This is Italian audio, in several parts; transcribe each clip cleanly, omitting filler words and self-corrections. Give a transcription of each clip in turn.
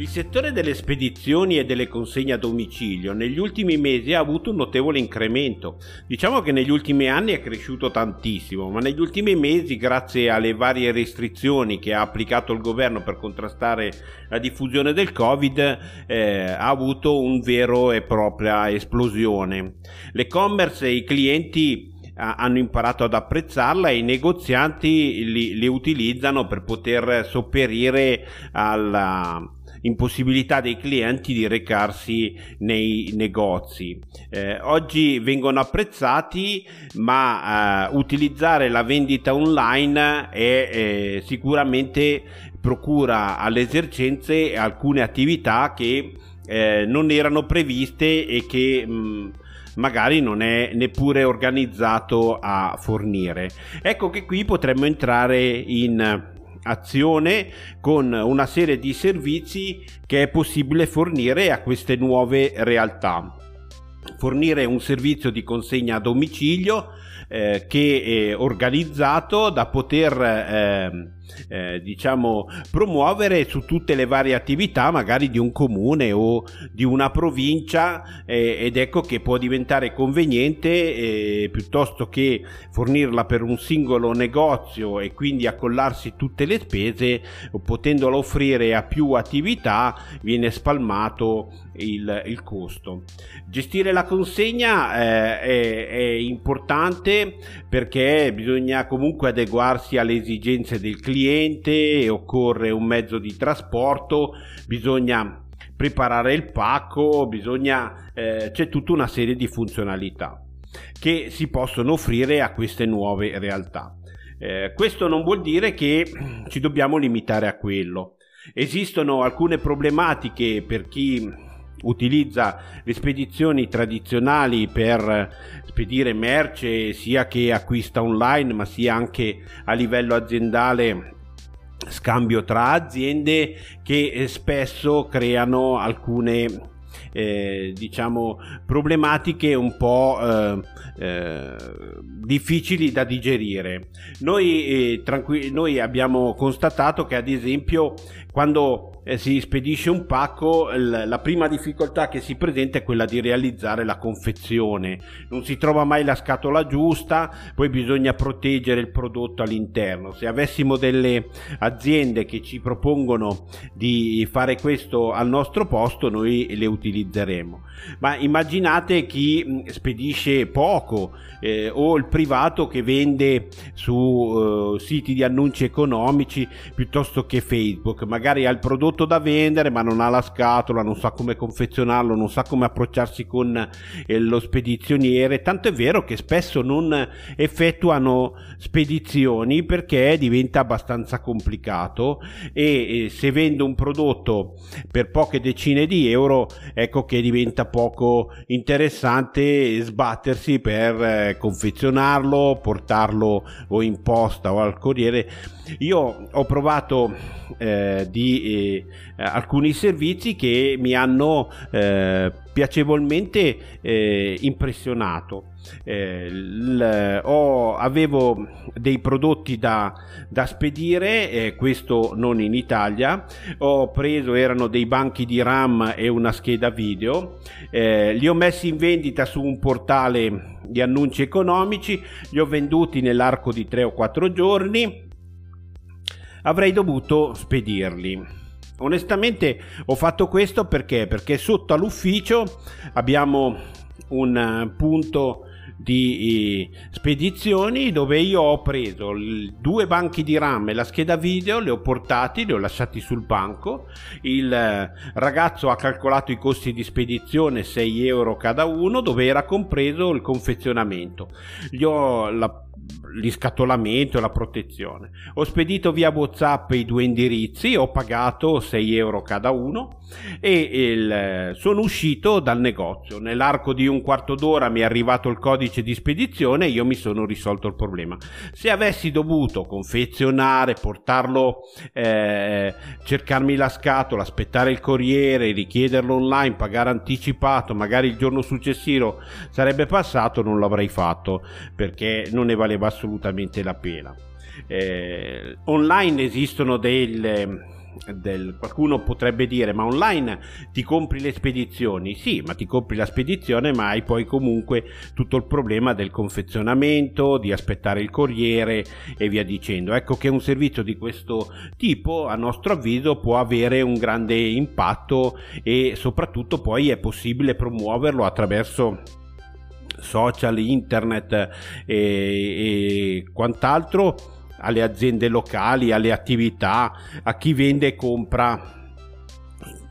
Il settore delle spedizioni e delle consegne a domicilio negli ultimi mesi ha avuto un notevole incremento. Diciamo che negli ultimi anni è cresciuto tantissimo, ma negli ultimi mesi, grazie alle varie restrizioni che ha applicato il governo per contrastare la diffusione del Covid, ha avuto un vero e propria esplosione. L'e-commerce e i clienti hanno imparato ad apprezzarla e i negozianti li utilizzano per poter sopperire alla impossibilità dei clienti di recarsi nei negozi. Oggi vengono apprezzati, ma utilizzare la vendita online sicuramente procura alle esercenze alcune attività che non erano previste e che magari non è neppure organizzato a fornire. Ecco che qui potremmo entrare in azione con una serie di servizi che è possibile fornire a queste nuove realtà. Fornire un servizio di consegna a domicilio che è organizzato da poter promuovere su tutte le varie attività magari di un comune o di una provincia, ed ecco che può diventare conveniente piuttosto che fornirla per un singolo negozio e quindi accollarsi tutte le spese, potendola offrire a più attività viene spalmato il costo. Gestire la consegna è importante perché bisogna comunque adeguarsi alle esigenze del cliente, occorre un mezzo di trasporto, bisogna preparare il pacco, c'è tutta una serie di funzionalità che si possono offrire a queste nuove realtà. Questo non vuol dire che ci dobbiamo limitare a quello. Esistono alcune problematiche per chi utilizza le spedizioni tradizionali per spedire merce, sia che acquista online ma sia anche a livello aziendale, scambio tra aziende, che spesso creano alcune problematiche un po' difficili da digerire. Noi abbiamo constatato che, ad esempio, quando si spedisce un pacco, la prima difficoltà che si presenta è quella di realizzare la confezione. Non si trova mai la scatola giusta, poi bisogna proteggere il prodotto all'interno. Se avessimo delle aziende che ci propongono di fare questo al nostro posto, noi le utilizzeremo. Ma immaginate chi spedisce poco, o il privato che vende su siti di annunci economici piuttosto che Facebook. Magari ha il prodotto da vendere ma non ha la scatola, non sa come confezionarlo, non sa come approcciarsi con lo spedizioniere. Tanto è vero che spesso non effettuano spedizioni perché diventa abbastanza complicato, e se vendo un prodotto per poche decine di euro, ecco che diventa poco interessante sbattersi per confezionarlo, portarlo o in posta o al corriere. Io ho provato alcuni servizi che mi hanno piacevolmente impressionato. Avevo dei prodotti da spedire, questo non in Italia. Erano dei banchi di RAM e una scheda video, li ho messi in vendita su un portale di annunci economici, li ho venduti nell'arco di 3 o 4 giorni, avrei dovuto spedirli. Onestamente ho fatto questo perché sotto all'ufficio abbiamo un punto di spedizioni dove io ho preso 2 banchi di RAM e la scheda video, li ho portati, li ho lasciati sul banco. Il ragazzo ha calcolato i costi di spedizione, 6 euro cada uno, dove era compreso il confezionamento, l'iscatolamento e la protezione. Ho spedito via WhatsApp i 2 indirizzi, ho pagato 6 euro cada uno e sono uscito dal negozio. Nell'arco di un quarto d'ora mi è arrivato il codice di spedizione e io mi sono risolto il problema. Se avessi dovuto confezionare, portarlo, cercarmi la scatola, aspettare il corriere, richiederlo online, pagare anticipato, magari il giorno successivo sarebbe passato, non l'avrei fatto perché non ne valeva assolutamente la pena. Online esistono Qualcuno potrebbe dire: ma online ti compri le spedizioni? Sì, ma ti compri la spedizione, ma hai poi comunque tutto il problema del confezionamento, di aspettare il corriere e via dicendo. Ecco che un servizio di questo tipo, a nostro avviso, può avere un grande impatto, e soprattutto poi è possibile promuoverlo attraverso social, internet e quant'altro, alle aziende locali, alle attività, a chi vende e compra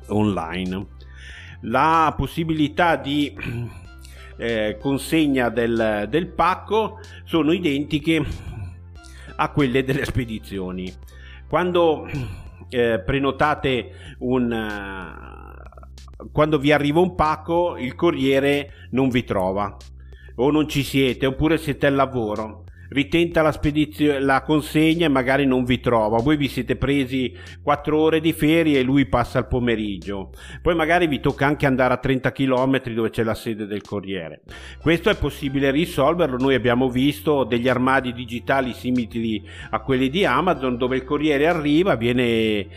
online. La possibilità di consegna del pacco sono identiche a quelle delle spedizioni. Quando quando vi arriva un pacco, il corriere non vi trova, o non ci siete, oppure siete al lavoro, ritenta la consegna e magari non vi trova. Voi vi siete presi 4 ore di ferie e lui passa il pomeriggio, poi magari vi tocca anche andare a 30 km dove c'è la sede del corriere. Questo è possibile risolverlo. Noi abbiamo visto degli armadi digitali simili a quelli di Amazon, dove il corriere arriva, viene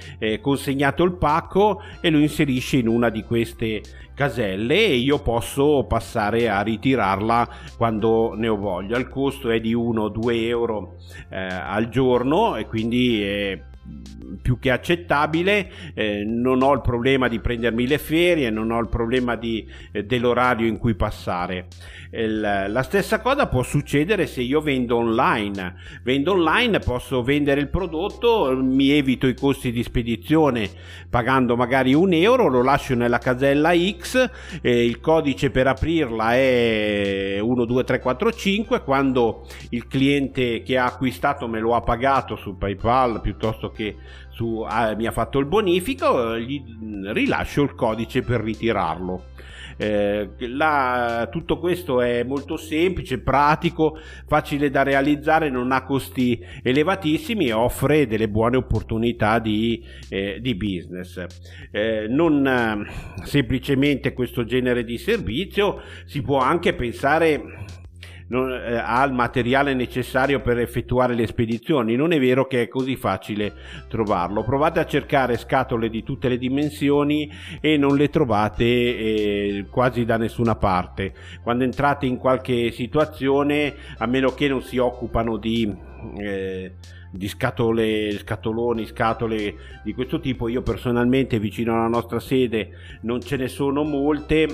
consegnato il pacco e lo inserisce in una di queste caselle e io posso passare a ritirarla quando ne ho voglia. Il costo è di 1 o 2 euro al giorno, e quindi è più che accettabile. Non ho il problema di prendermi le ferie, non ho il problema dell'orario in cui passare. La stessa cosa può succedere se io vendo online, posso vendere il prodotto, mi evito i costi di spedizione pagando magari 1 euro, lo lascio nella casella X, il codice per aprirla è 12345, quando il cliente che ha acquistato me lo ha pagato su PayPal piuttosto che mi ha fatto il bonifico, gli rilascio il codice per ritirarlo. Tutto questo è molto semplice, pratico, facile da realizzare, non ha costi elevatissimi e offre delle buone opportunità di business. Non semplicemente questo genere di servizio, si può anche pensare al materiale necessario per effettuare le spedizioni. Non è vero che è così facile trovarlo. Provate a cercare scatole di tutte le dimensioni e non le trovate quasi da nessuna parte. Quando entrate in qualche situazione, a meno che non si occupano di scatole di questo tipo, io personalmente vicino alla nostra sede non ce ne sono molte,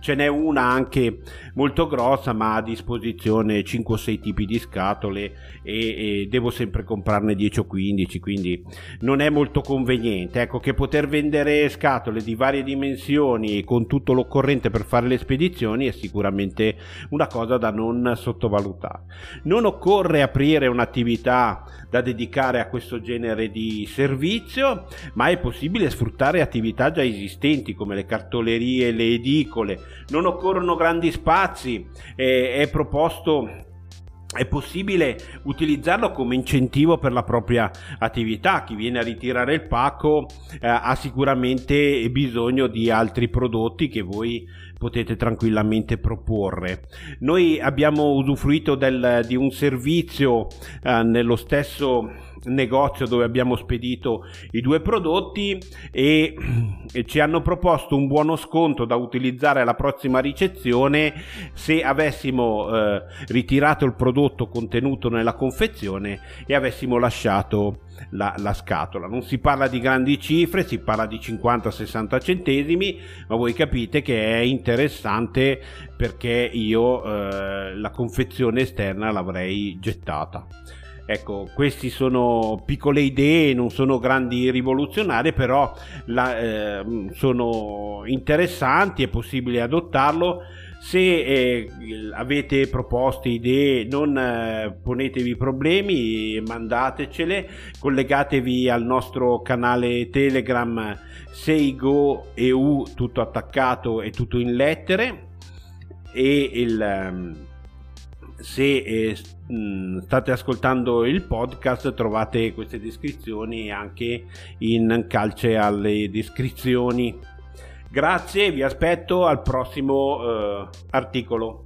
ce n'è una anche molto grossa, ma a disposizione 5 o 6 tipi di scatole e devo sempre comprarne 10 o 15, quindi non è molto conveniente. Ecco che poter vendere scatole di varie dimensioni con tutto l'occorrente per fare le spedizioni è sicuramente una cosa da non sottovalutare. Non occorre aprire un'attività da dedicare a questo genere di servizio, ma è possibile sfruttare attività già esistenti come le cartolerie, le edicole. Non occorrono grandi spazi, è possibile utilizzarlo come incentivo per la propria attività. Chi viene a ritirare il pacco ha sicuramente bisogno di altri prodotti che voi potete tranquillamente proporre. Noi abbiamo usufruito di un servizio nello stesso negozio dove abbiamo spedito i 2 prodotti e ci hanno proposto un buono sconto da utilizzare alla prossima ricezione se avessimo ritirato il prodotto contenuto nella confezione e avessimo lasciato la scatola. Non si parla di grandi cifre, si parla di 50-60 centesimi, ma voi capite che è interessante, perché io la confezione esterna l'avrei gettata. Ecco, queste sono piccole idee, non sono grandi rivoluzionarie, però sono interessanti, è possibile adottarlo. Se avete proposte, idee, non ponetevi problemi, mandatecele, collegatevi al nostro canale Telegram SeigoEU, tutto attaccato e tutto in lettere, e se state ascoltando il podcast trovate queste descrizioni anche in calce alle descrizioni. Grazie, vi aspetto al prossimo articolo.